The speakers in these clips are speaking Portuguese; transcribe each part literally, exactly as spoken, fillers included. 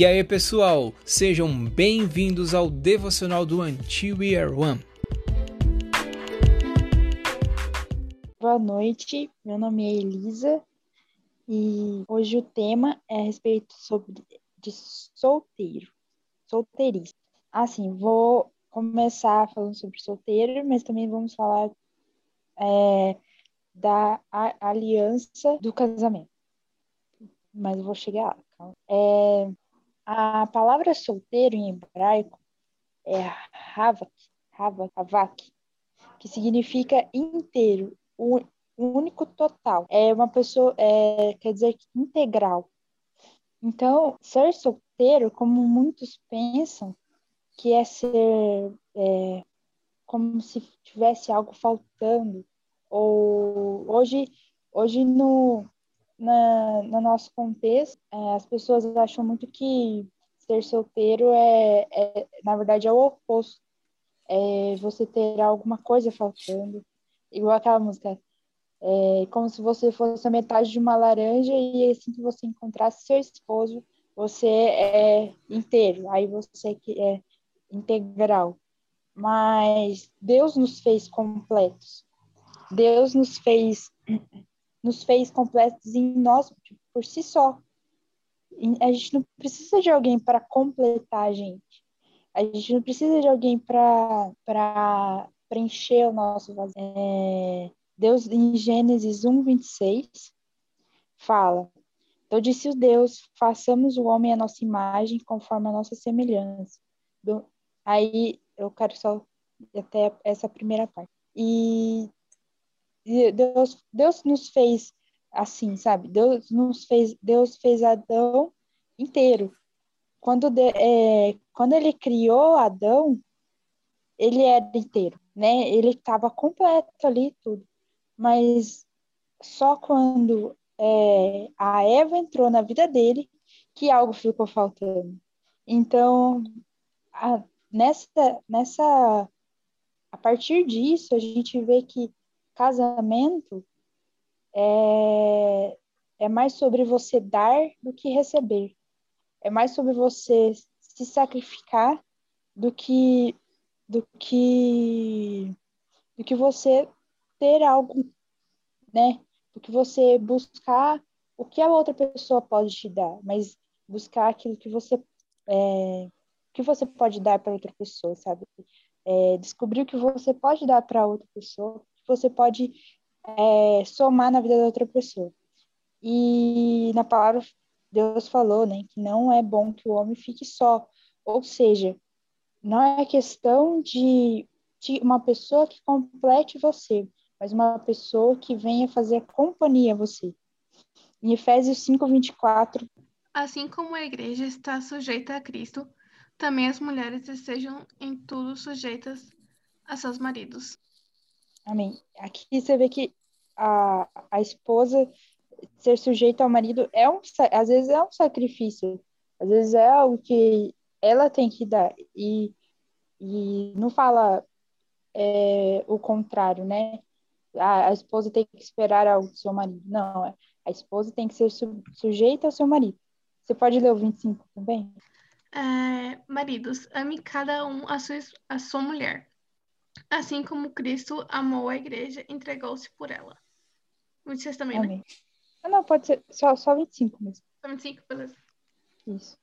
E aí pessoal, sejam bem-vindos ao devocional do Until We Are One. Boa noite, meu nome é Elisa e hoje o tema é a respeito sobre, de solteiro, solteirice. Assim, vou começar falando sobre solteiro, mas também vamos falar é, da aliança do casamento. Mas eu vou chegar lá, calma. É, a palavra solteiro em hebraico é havak, havak, havak, que significa inteiro, o único, total. É uma pessoa, é, quer dizer, integral. Então, ser solteiro, como muitos pensam, que é ser é, como se tivesse algo faltando. Ou hoje, hoje no, na, no nosso contexto, é, as pessoas acham muito que ser solteiro é, é na verdade, é o oposto. É você ter alguma coisa faltando. Igual aquela música, é, como se você fosse a metade de uma laranja e assim que você encontrasse seu esposo, você é inteiro, aí você que é integral. Mas Deus nos fez completos. Deus nos fez, nos fez completos em nós, por si só. A gente não precisa de alguém para completar a gente. A gente não precisa de alguém para para preencher o nosso vazio. É, Deus, em Gênesis um, vinte e seis, fala: Então disse Deus, façamos o homem à nossa imagem, conforme a nossa semelhança. Do... Aí eu quero só até essa primeira parte. E Deus, Deus nos fez assim, sabe? Deus nos fez, Deus fez Adão inteiro. Quando, de, é, quando ele criou Adão, ele era inteiro, né? Ele estava completo ali tudo. Mas só quando é, a Eva entrou na vida dele que algo ficou faltando. Então, a, nessa, nessa, a partir disso, a gente vê que casamento é, é mais sobre você dar do que receber. É mais sobre você se sacrificar do que do que do que você ter algo, né? Do que você buscar o que a outra pessoa pode te dar, mas buscar aquilo que você é, que você pode dar para outra pessoa, sabe? É, descobrir o que você pode dar para outra pessoa, o que você pode é, somar na vida da outra pessoa. E na palavra Deus falou, né, que não é bom que o homem fique só. Ou seja, não é questão de, de uma pessoa que complete você, mas uma pessoa que venha fazer companhia a você. Em Efésios cinco, vinte e quatro. Assim como a igreja está sujeita a Cristo, também as mulheres estejam em tudo sujeitas a seus maridos. Amém. Aqui você vê que a, a esposa... ser sujeita ao marido é um, às vezes é um sacrifício, às vezes é algo que ela tem que dar e, e não fala é, o contrário, né? A, a esposa tem que esperar algo do seu marido, não, a esposa tem que ser su, sujeita ao seu marido. Você pode ler o vinte e cinco também? É, maridos, ame cada um a sua, a sua mulher, assim como Cristo amou a igreja e entregou-se por ela. vinte e seis também, amém, né? Ah, não, pode ser só, só vinte e cinco mesmo. Só vinte e cinco, beleza. Isso.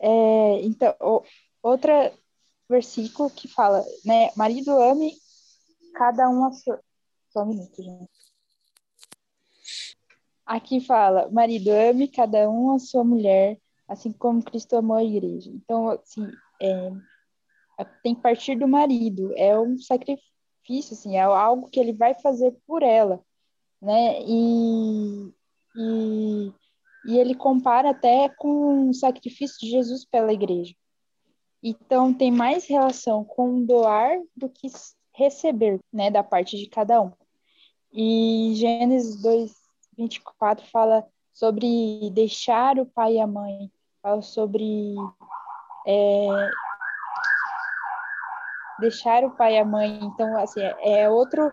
É, então, o, outro versículo que fala, né? Marido, ame cada um a sua... Só um minuto, gente. Aqui fala, marido, ame cada um a sua mulher, assim como Cristo amou a igreja. Então, assim, é, tem que partir do marido. É um sacrifício, assim, é algo que ele vai fazer por ela. Né? E, e, e ele compara até com o sacrifício de Jesus pela igreja. Então, tem mais relação com doar do que receber, né, da parte de cada um. E Gênesis dois, vinte e quatro fala sobre deixar o pai e a mãe, fala sobre é, deixar o pai e a mãe. Então, assim, é, é outro...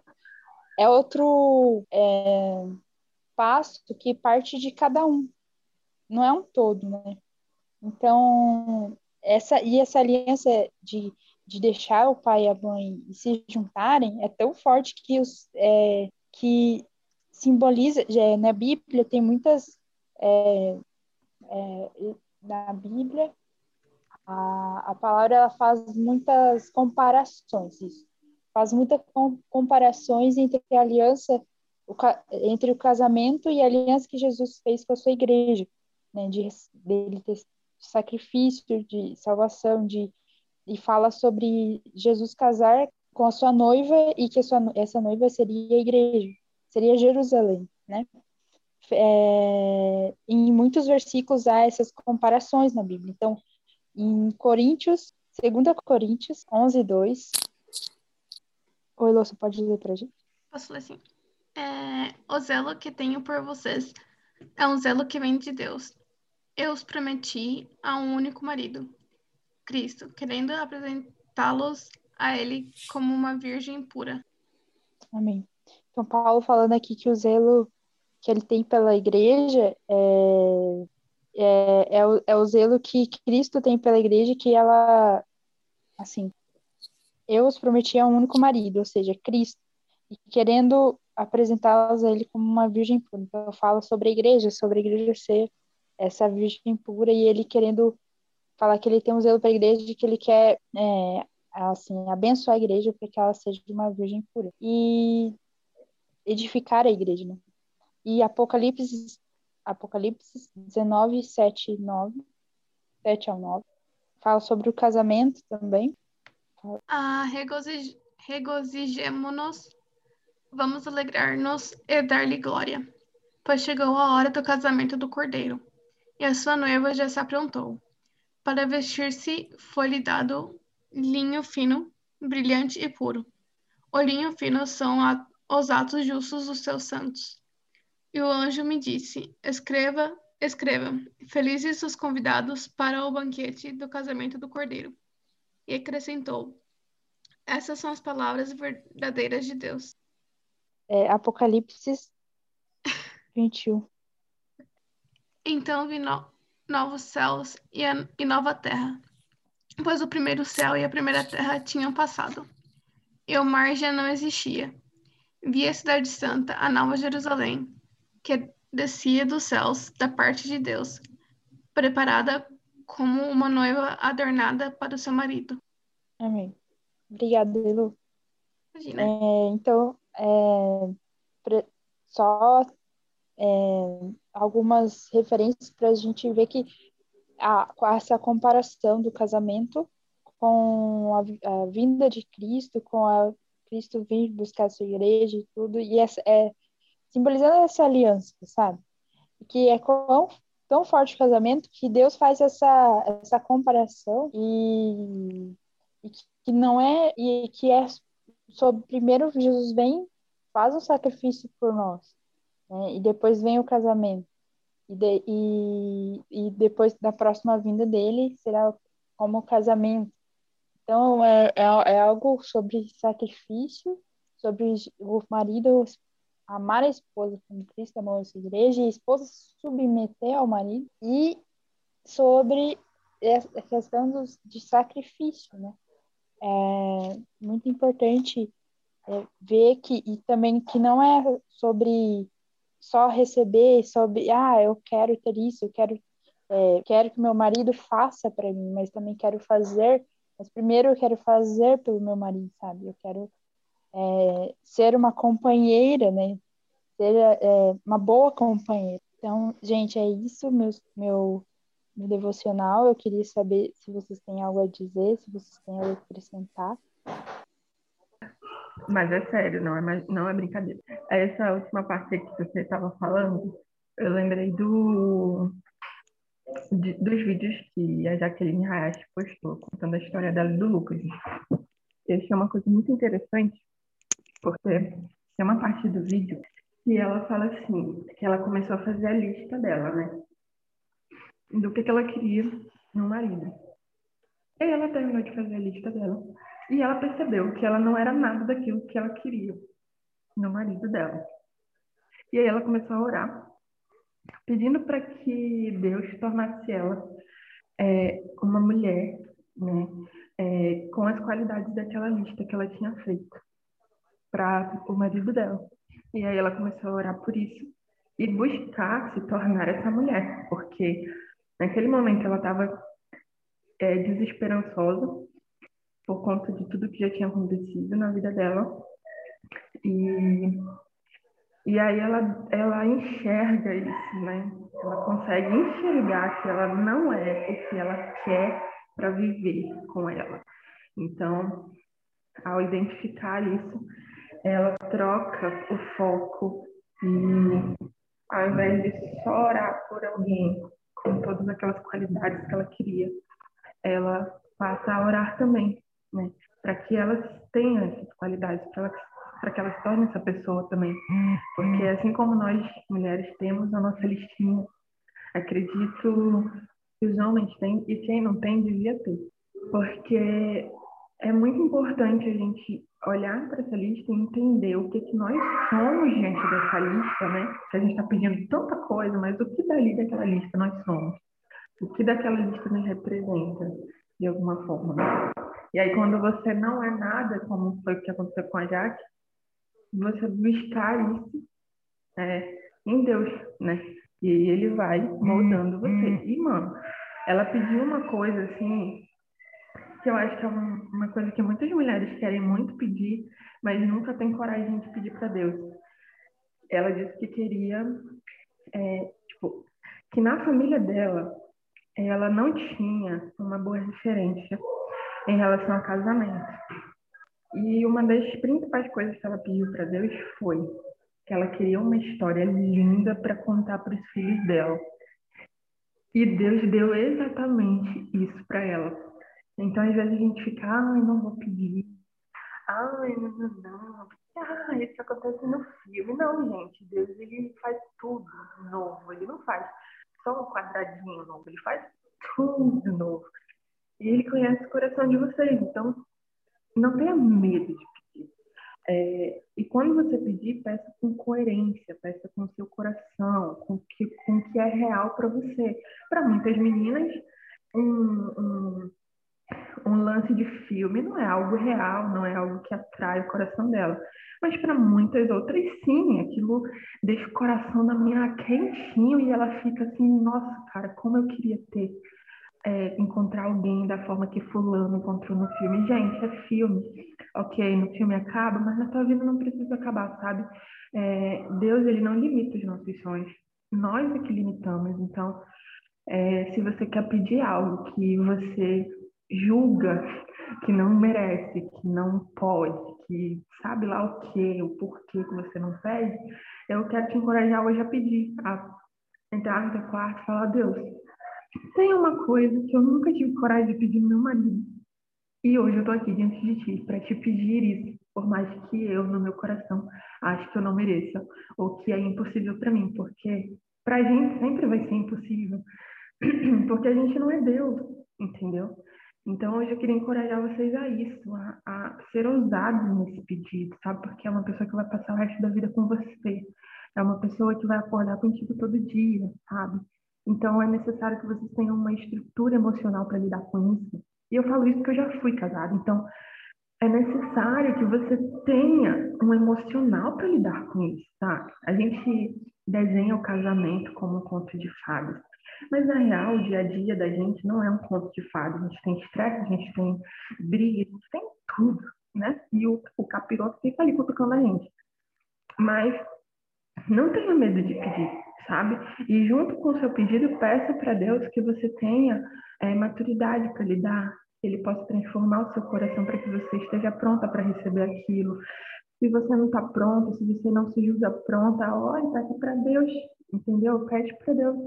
É outro é, passo que parte de cada um. Não é um todo, né? Então, essa, e essa aliança de, de deixar o pai e a mãe se juntarem é tão forte que, os, é, que simboliza, é, na Bíblia tem muitas, é, é, na Bíblia, a, a palavra ela faz muitas comparações, isso. Faz muitas comparações entre a aliança, o, entre o casamento e a aliança que Jesus fez com a sua igreja, né, de, dele ter sacrifício, de salvação, de, e fala sobre Jesus casar com a sua noiva e que a sua, essa noiva seria a igreja, seria Jerusalém, né? É, em muitos versículos há essas comparações na Bíblia. Então, em Coríntios, dois Coríntios onze, dois. Oi, Lô, você pode ler pra gente? Posso ler sim. É, o zelo que tenho por vocês é um zelo que vem de Deus. Eu os prometi a um único marido, Cristo, querendo apresentá-los a ele como uma virgem pura. Amém. Então, Paulo falando aqui que o zelo que ele tem pela igreja é, é, é, o, é o zelo que Cristo tem pela igreja, que ela, assim, eu os prometi a um único marido, ou seja, Cristo, e querendo apresentá-los a ele como uma virgem pura. Então, eu falo sobre a igreja, sobre a igreja ser essa virgem pura, e ele querendo falar que ele tem um zelo para a igreja, de que ele quer, é, assim, abençoar a igreja para que ela seja uma virgem pura. E edificar a igreja, né? E Apocalipse, Apocalipse dezenove, sete ao nove, fala sobre o casamento também. Ah, regozij- regozijemo-nos, vamos alegrar-nos e dar-lhe glória, pois chegou a hora do casamento do Cordeiro, e a sua noiva já se aprontou. Para vestir-se foi-lhe dado linho fino, brilhante e puro. O linho fino são a, os atos justos dos seus santos. E o anjo me disse, escreva, escreva, felizes os convidados para o banquete do casamento do Cordeiro. E acrescentou, essas são as palavras verdadeiras de Deus. É, Apocalipse vinte e um. Então vi no, novos céus e, a, e nova terra, pois o primeiro céu e a primeira terra tinham passado, e o mar já não existia. Vi a cidade santa, a nova Jerusalém, que descia dos céus da parte de Deus, preparada como uma noiva adornada para o seu marido. Amém. Obrigada, Lu. Imagina. É, então, é, pre, só é, algumas referências para a gente ver que a, essa comparação do casamento com a, a vinda de Cristo, com a Cristo vir buscar a sua igreja e tudo, e essa, é, simbolizando essa aliança, sabe? Que é com tão forte o casamento que Deus faz essa, essa comparação e, e que não é, e que é sobre, primeiro Jesus vem, faz um sacrifício por nós, né? E depois vem o casamento e, de, e, e depois da próxima vinda dele será como o casamento. Então é, é, é algo sobre sacrifício, sobre o marido amar a esposa como Cristo amou a sua igreja, e a esposa se submeter ao marido, e sobre a questão dos, de sacrifício, né? É muito importante é, ver que, e também que não é sobre só receber, sobre, ah, eu quero ter isso, eu quero, é, quero que meu marido faça para mim, mas também quero fazer, mas primeiro eu quero fazer pelo meu marido, sabe? Eu quero É, ser uma companheira, né? Ser é, uma boa companheira. Então, gente, é isso, meu, meu, meu devocional. Eu queria saber se vocês têm algo a dizer, se vocês têm algo a acrescentar. Mas é sério, não é, não é brincadeira. Essa última parte que você estava falando, eu lembrei do, de, dos vídeos que a Jaqueline Hayes postou, contando a história dela e do Lucas. Eu achei uma coisa muito interessante, porque tem uma parte do vídeo que ela fala assim, que ela começou a fazer a lista dela, né? Do que, que ela queria no marido. E aí ela terminou de fazer a lista dela e ela percebeu que ela não era nada daquilo que ela queria no marido dela. E aí ela começou a orar, pedindo para que Deus tornasse ela é, uma mulher, né, é, com as qualidades daquela lista que ela tinha feito para o marido dela. E aí ela começou a orar por isso e buscar se tornar essa mulher, porque naquele momento ela estava é, desesperançosa por conta de tudo que já tinha acontecido na vida dela. E, e aí ela, ela enxerga isso, né? Ela consegue enxergar que ela não é o que ela quer para viver com ela. Então, ao identificar isso, ela troca o foco e, ao invés de só orar por alguém com todas aquelas qualidades que ela queria, ela passa a orar também, né? Para que ela tenha essas qualidades, para ela para que ela se torne essa pessoa também. Porque assim como nós, mulheres, temos a nossa listinha, acredito que os homens têm, e quem não tem, devia ter. Porque é muito importante a gente olhar para essa lista e entender o que, que nós somos diante dessa lista, né? Que a gente está pedindo tanta coisa, mas o que dali daquela lista nós somos? O que daquela lista nos representa, de alguma forma, né? E aí, quando você não é nada, como foi o que aconteceu com a Jaque, você buscar isso é, em Deus, né? E ele vai moldando você. E, mano, ela pediu uma coisa, assim, que eu acho que é uma, uma coisa que muitas mulheres querem muito pedir, mas nunca tem coragem de pedir para Deus. Ela disse que queria, é, tipo, que na família dela, ela não tinha uma boa referência em relação ao casamento. E uma das principais coisas que ela pediu para Deus foi que ela queria uma história linda para contar para os filhos dela. E Deus deu exatamente isso para ela. Então, às vezes a gente fica, ai, não vou pedir. Ai, não, não, não. Ah, isso acontece no filme. Não, gente, Deus, ele faz tudo novo. Ele não faz só um quadradinho novo. Ele faz tudo novo. E ele conhece o coração de vocês, então não tenha medo de pedir. É, e quando você pedir, peça com coerência, peça com o seu coração, com o que, com o que é real para você. Para muitas meninas, um, um, um lance de filme não é algo real, não é algo que atrai o coração dela. Mas para muitas outras, sim, aquilo deixa o coração da menina quentinho e ela fica assim, nossa, cara, como eu queria ter... É, encontrar alguém da forma que fulano encontrou no filme. Gente, é filme. Ok, no filme acaba, mas na sua vida não precisa acabar, sabe? É, Deus, ele não limita os nossos sonhos. Nós é que limitamos. Então, é, se você quer pedir algo que você julga que não merece, que não pode, que sabe lá o quê, o porquê que você não pede, eu quero te encorajar hoje a pedir, a entrar no teu quarto e falar, Deus, tem uma coisa que eu nunca tive coragem de pedir no meu marido. E hoje eu tô aqui diante de ti para te pedir isso, por mais que eu, no meu coração, acho que eu não mereça, ou que é impossível para mim, porque pra gente sempre vai ser impossível, porque a gente não é Deus, entendeu? Então hoje eu queria encorajar vocês a isso, a, a ser ousados nesse pedido, sabe? Porque é uma pessoa que vai passar o resto da vida com você, é uma pessoa que vai acordar contigo todo dia, sabe? Então, é necessário que vocês tenham uma estrutura emocional para lidar com isso. E eu falo isso porque eu já fui casada. Então, é necessário que você tenha um emocional para lidar com isso, sabe? A gente desenha o casamento como um conto de fadas. Mas, na real, o dia a dia da gente não é um conto de fadas. A gente tem estresse, a gente tem briga, a gente tem tudo, né? E o, o capiroto fica ali cutucando a gente. Mas não tenha medo de pedir, sabe? E junto com o seu pedido, peça para Deus que você tenha é, maturidade para lidar, que Ele possa transformar o seu coração para que você esteja pronta para receber aquilo. Se você não está pronta, se você não se julga pronta, olha, pede para Deus, entendeu? Pede para Deus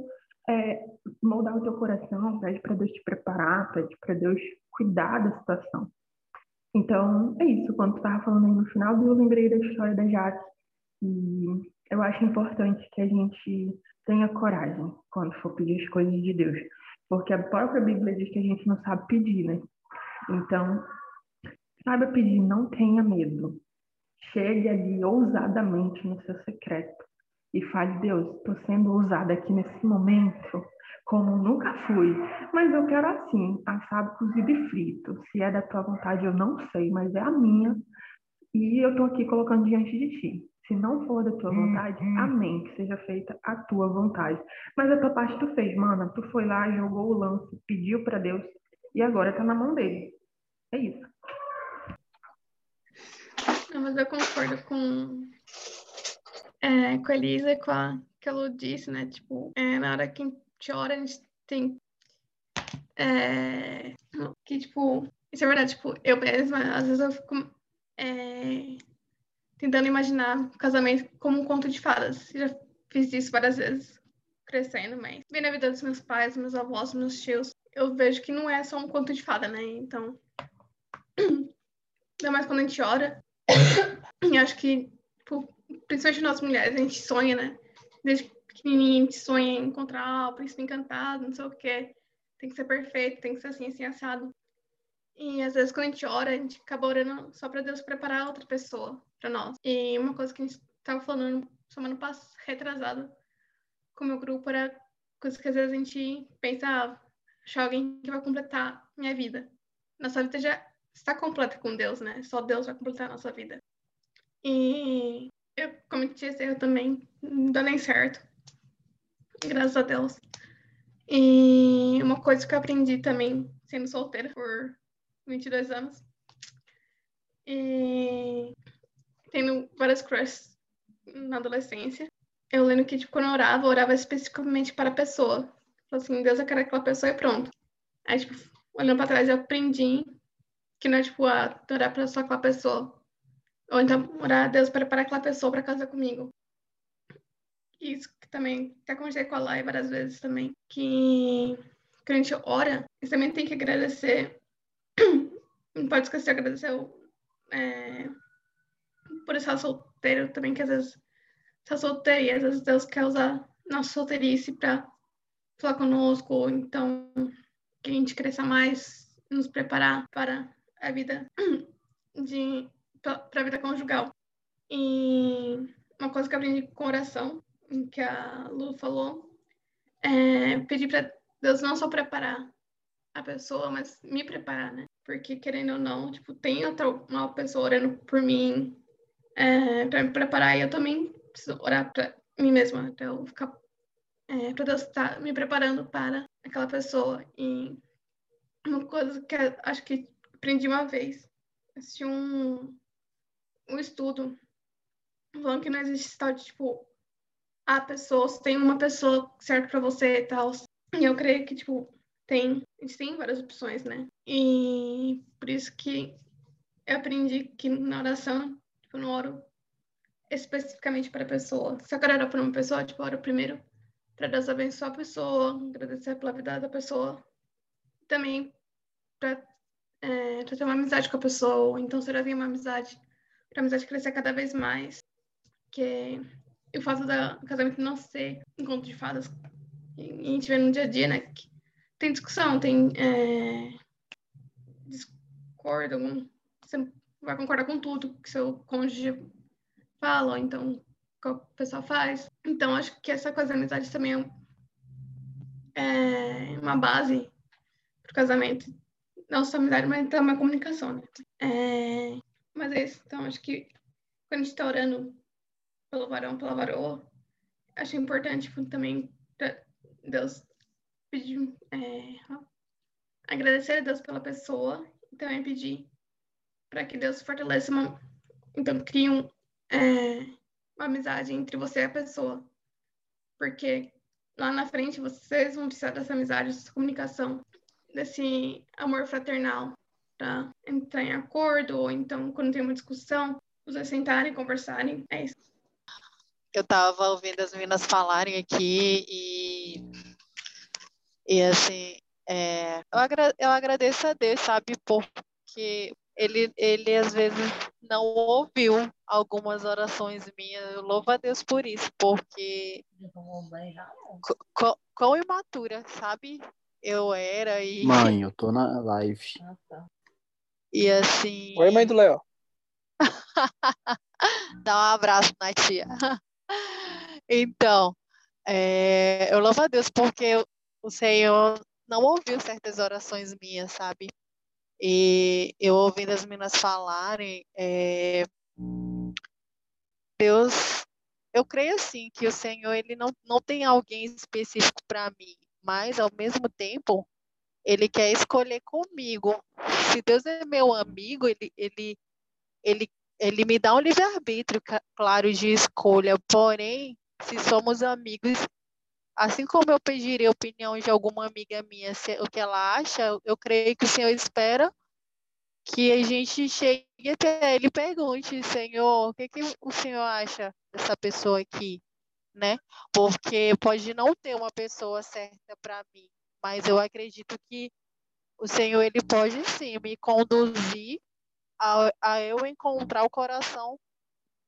é, moldar o teu coração, pede para Deus te preparar, pede para Deus cuidar da situação. Então, é isso. Quando tu estava falando aí no final, eu lembrei da história da Jaque e eu acho importante que a gente tenha coragem quando for pedir as coisas de Deus. Porque a própria Bíblia diz que a gente não sabe pedir, né? Então, saiba pedir, não tenha medo. Chegue ali ousadamente no seu secreto e fale, Deus, estou sendo ousada aqui nesse momento como nunca fui, mas eu quero assim, assado, cozido e frito. Se é da tua vontade, eu não sei, mas é a minha. E eu tô aqui colocando diante de ti. Se não for da tua vontade, hum, amém, que seja feita a tua vontade. Mas a tua parte tu fez, mana. Tu foi lá, jogou o lance, pediu pra Deus e agora tá na mão dele. É isso. Não, mas eu concordo com, é, com a Elisa, com a que ela disse, né? Tipo, é, na hora que a gente ora, a gente tem... É, que, tipo... Isso é verdade, tipo, eu mesma, às vezes eu fico... É, tentando imaginar o casamento como um conto de fadas. Já fiz isso várias vezes, crescendo, mas... Bem na vida dos meus pais, meus avós, meus tios, eu vejo que não é só um conto de fada, né? Então... Ainda mais quando a gente ora. E acho que, tipo, principalmente nós mulheres, a gente sonha, né? Desde pequenininha, a gente sonha em encontrar o príncipe encantado, não sei o quê. Tem que ser perfeito, tem que ser assim, assim, assado. E às vezes quando a gente ora, a gente acaba orando só pra Deus preparar outra pessoa pra nós. E uma coisa que a gente tava falando semana passada, retrasada, com o meu grupo, era coisa que às vezes a gente pensa, ah, achar alguém que vai completar minha vida. Nossa vida já está completa com Deus, né? Só Deus vai completar a nossa vida. E... eu cometi esse erro também, não deu nem certo, graças a Deus. E uma coisa que eu aprendi também, sendo solteira por vinte e dois anos, e tendo várias crushes na adolescência, eu lembro que tipo, quando eu orava, eu orava especificamente para a pessoa. Falei assim, Deus, eu quero aquela pessoa e pronto. Aí, tipo, olhando para trás, eu aprendi que não é tipo, a orar para só aquela pessoa. Ou então, orar a Deus para preparar aquela pessoa para casar comigo. Isso que também até conversei com a Lai várias vezes também. Que quando a gente ora, a gente também tem que agradecer. Não pode esquecer de agradecer é, por estar solteiro também, que às vezes está solteiro e às vezes Deus quer usar nossa solteirice para falar conosco. Ou então, que a gente cresça mais, nos preparar para a vida de... para a vida conjugal. E uma coisa que eu aprendi com oração, que a Lu falou, é pedir para Deus não só preparar a pessoa, mas me preparar, né? Porque, querendo ou não, tipo, tem outra uma pessoa orando por mim, é, para me preparar, e eu também preciso orar para mim mesma, para eu ficar, é, para Deus estar me preparando para aquela pessoa. E uma coisa que eu acho que aprendi uma vez, assisti um um estudo falando que não existe tal de, tipo, a pessoa, se tem uma pessoa certa pra você e tal. E eu creio que, tipo, tem, a gente tem várias opções, né? E por isso que eu aprendi que na oração, tipo, eu não oro especificamente pra pessoa. Se eu quero orar pra uma pessoa, tipo, eu oro primeiro pra Deus abençoar a pessoa, agradecer pela vida da pessoa. Também pra, é, pra ter uma amizade com a pessoa, então se eu já tenho uma amizade... para a amizade crescer cada vez mais, que o fato do casamento não ser um conto de fadas, e a gente vê no dia a dia, né, que tem discussão, tem é, discordo, você vai concordar com tudo que seu cônjuge fala, ou então que o pessoal faz. Então, acho que essa coisa da amizade também é uma base para o casamento, não só amizade, mas também uma comunicação, né. É... Mas é isso, então acho que quando a gente está orando pelo varão, pela varoa, acho importante tipo, também Deus pedir, é, agradecer a Deus pela pessoa e também pedir para que Deus fortaleça uma, então crie um, é, uma amizade entre você e a pessoa, porque lá na frente vocês vão precisar dessa amizade, dessa comunicação, desse amor fraternal. Pra entrar em acordo, ou então quando tem uma discussão, os dois sentarem, conversarem, é isso. Eu tava ouvindo as meninas falarem aqui e, e assim, é, eu, agra- eu agradeço a Deus, sabe, porque ele, ele às vezes não ouviu algumas orações minhas, eu louvo a Deus por isso, porque quão co- imatura, sabe, eu era e... Mãe, eu tô na live. Ah, tá. E assim... Oi, mãe do Léo. Dá um abraço na tia. Então, é, eu louvo a Deus porque eu, o Senhor não ouviu certas orações minhas, sabe? E eu ouvindo as meninas falarem, é... Deus, eu creio assim, que o Senhor, ele não, não tem alguém específico para mim, mas ao mesmo tempo, ele quer escolher comigo. Se Deus é meu amigo, ele, ele, ele, ele me dá um livre-arbítrio, claro, de escolha, porém, se somos amigos, assim como eu pediria a opinião de alguma amiga minha, se, o que ela acha, eu creio que o Senhor espera que a gente chegue até ele e pergunte, Senhor, o que, que o Senhor acha dessa pessoa aqui, né? Porque pode não ter uma pessoa certa para mim, mas eu acredito que o Senhor, ele pode sim me conduzir a, a eu encontrar o coração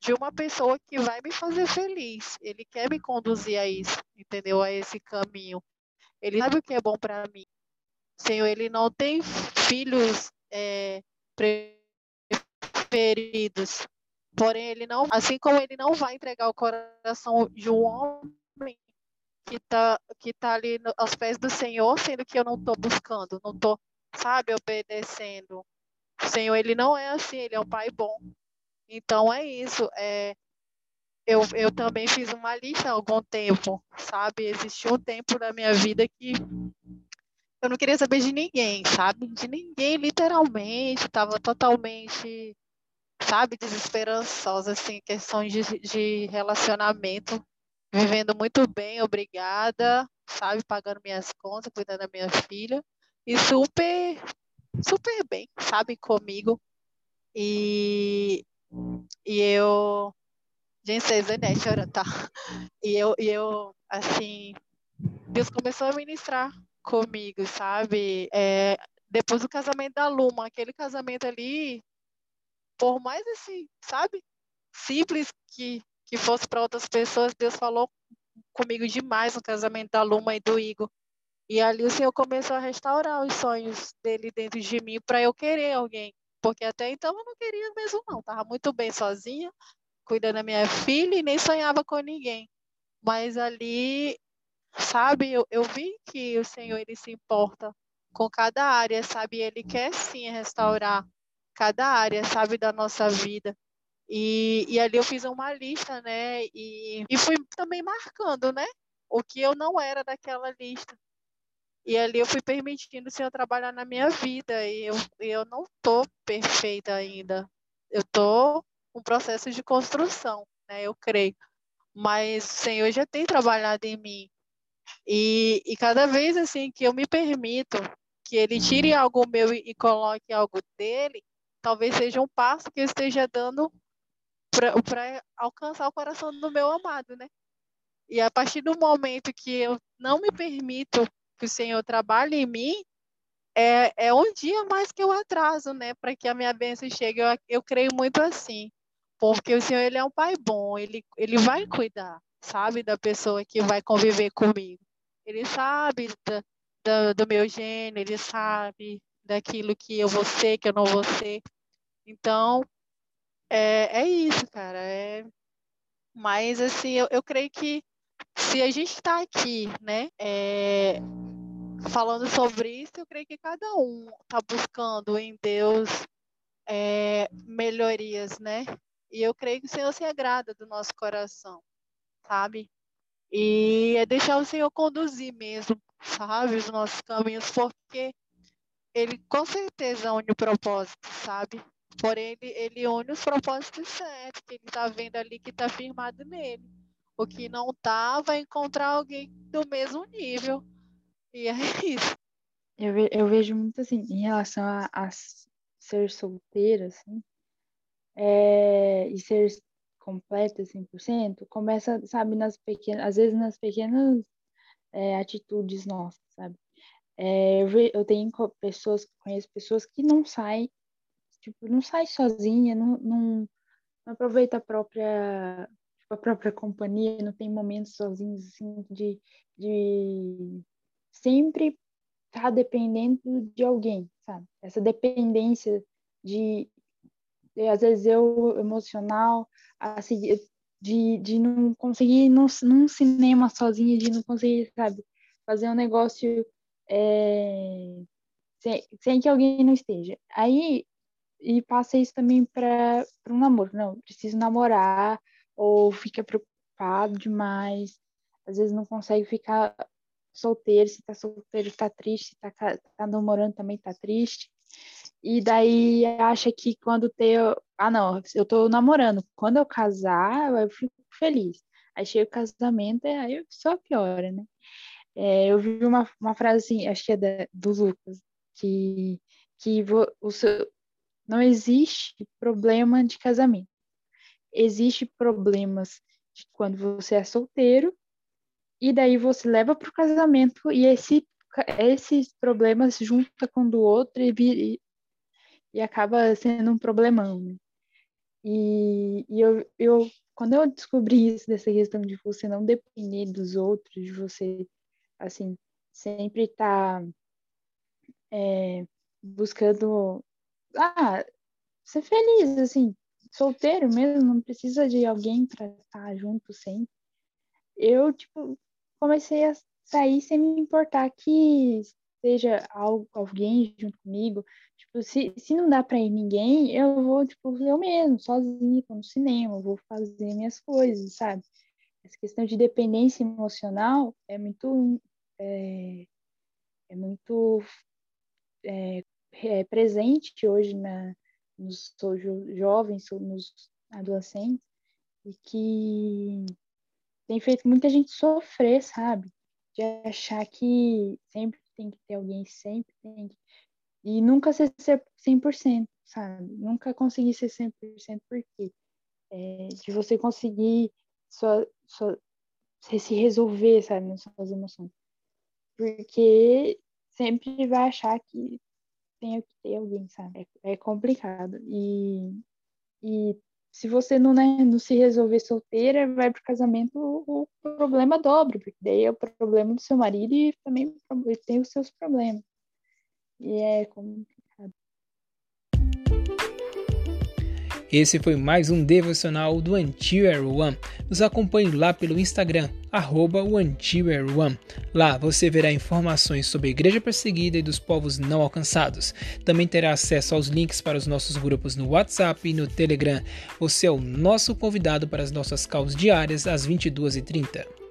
de uma pessoa que vai me fazer feliz. Ele quer me conduzir a isso, entendeu? A esse caminho. Ele sabe o que é bom para mim. O Senhor, ele não tem filhos é, preferidos. Porém, ele não, assim como ele não vai entregar o coração de um homem que tá, que tá ali no, aos pés do Senhor, sendo que eu não tô buscando, não tô, sabe, obedecendo. O Senhor, ele não é assim, ele é um pai bom. Então, é isso. É, eu, eu também fiz uma lista há algum tempo, sabe? Existiu um tempo da minha vida que eu não queria saber de ninguém, sabe? De ninguém, literalmente. Tava totalmente, sabe, desesperançosa, assim, questões de, de relacionamento. Vivendo muito bem, obrigada, sabe? Pagando minhas contas, cuidando da minha filha. E super, super bem, sabe? Comigo. E, e eu... Gente, vocês é net, ora, tá? E eu, e eu, assim... Deus começou a ministrar comigo, sabe? É, depois do casamento da Luma, aquele casamento ali, por mais assim, sabe? Simples que... que fosse para outras pessoas, Deus falou comigo demais no casamento da Luma e do Igor. E ali o Senhor começou a restaurar os sonhos dele dentro de mim para eu querer alguém. Porque até então eu não queria mesmo, não. Estava muito bem sozinha, cuidando da minha filha e nem sonhava com ninguém. Mas ali, sabe, eu, eu vi que o Senhor, ele se importa com cada área, sabe? Ele quer sim restaurar cada área, sabe, da nossa vida. E, e ali eu fiz uma lista, né, e, e fui também marcando, né, o que eu não era daquela lista. E ali eu fui permitindo o Senhor trabalhar na minha vida, e eu, eu não tô perfeita ainda. Eu tô um processo de construção, né, eu creio. Mas o Senhor já tem trabalhado em mim. E, e cada vez, assim, que eu me permito que Ele tire algo meu e, e coloque algo dEle, talvez seja um passo que eu esteja dando para alcançar o coração do meu amado, né? E a partir do momento que eu não me permito que o Senhor trabalhe em mim, é, é um dia mais que eu atraso, né? Para que a minha bênção chegue, eu, eu creio muito assim. Porque o Senhor, ele é um pai bom, ele, ele vai cuidar, sabe? Da pessoa que vai conviver comigo. Ele sabe da, da, do meu gênio, ele sabe daquilo que eu vou ser, que eu não vou ser. Então, É, é isso, cara. É... Mas, assim, eu, eu creio que se a gente está aqui, né, é... falando sobre isso, eu creio que cada um está buscando em Deus é... melhorias, né? E eu creio que o Senhor se agrada do nosso coração, sabe? E é deixar o Senhor conduzir mesmo, sabe, os nossos caminhos, porque Ele com certeza une o propósito, sabe? Porém, ele, ele une os propósitos certos, que ele está vendo ali que está firmado nele. O que não está, vai encontrar alguém do mesmo nível. E é isso. Eu, ve, eu vejo muito assim, em relação a, a ser solteira, assim, é, e ser completa cem por cento, começa, sabe, nas pequenas, às vezes nas pequenas é, atitudes nossas, sabe? É, eu, ve, eu tenho pessoas, conheço pessoas que não saem. Tipo, não sai sozinha, não, não, não aproveita a própria, tipo, a própria companhia, não tem momentos sozinhos, assim, de, de sempre estar tá dependendo de alguém, sabe? Essa dependência de, de às vezes, eu emocional, assim, de, de não conseguir ir num, num cinema sozinha, de não conseguir, sabe? fazer um negócio é, sem, sem que alguém não esteja. Aí, e passa isso também para um namoro. Não, preciso namorar, ou fica preocupado demais. Às vezes não consegue ficar solteiro, se tá solteiro tá triste, tá, tá namorando também tá triste. E daí acha que quando tem... Ah, não, eu tô namorando. Quando eu casar, eu fico feliz. Aí chega o casamento, aí só piora, né? É, eu vi uma, uma frase assim, acho que é da, do Lucas, que, que vo, o seu, não existe problema de casamento. Existe problemas de quando você é solteiro, e daí você leva para o casamento, e esse, esses problemas se juntam com um do outro e, e, e acaba sendo um problemão, né? E, e eu, eu, quando eu descobri isso, dessa questão de você não depender dos outros, de você, assim, sempre tá é, buscando ah, ser feliz, assim, solteiro mesmo, não precisa de alguém para estar junto sempre. Eu, tipo, comecei a sair sem me importar que seja algo, alguém junto comigo. Tipo, se, se não dá para ir ninguém, eu vou, tipo, eu mesmo, sozinha, tô no cinema, vou fazer minhas coisas, sabe? Essa questão de dependência emocional é muito, é, é muito é, é presente hoje na, nos jo, jovens, nos adolescentes, e que tem feito muita gente sofrer, sabe? De achar que sempre tem que ter alguém, sempre tem que... E nunca ser cem por cento, sabe? Nunca conseguir ser cem por cento, porque é, de você conseguir só, só se resolver, sabe, nas suas emoções. Porque sempre vai achar que tem que ter alguém, sabe? É, é complicado. E, e se você não, né, não se resolver solteira, vai pro casamento, o, o problema dobra, porque daí é o problema do seu marido e também tem os seus problemas. E é complicado. Esse foi mais um devocional do Until We Are One. Nos acompanhe lá pelo Instagram, arroba Until We Are One. Lá você verá informações sobre a igreja perseguida e dos povos não alcançados. Também terá acesso aos links para os nossos grupos no WhatsApp e no Telegram. Você é o nosso convidado para as nossas calls diárias às vinte e duas e trinta.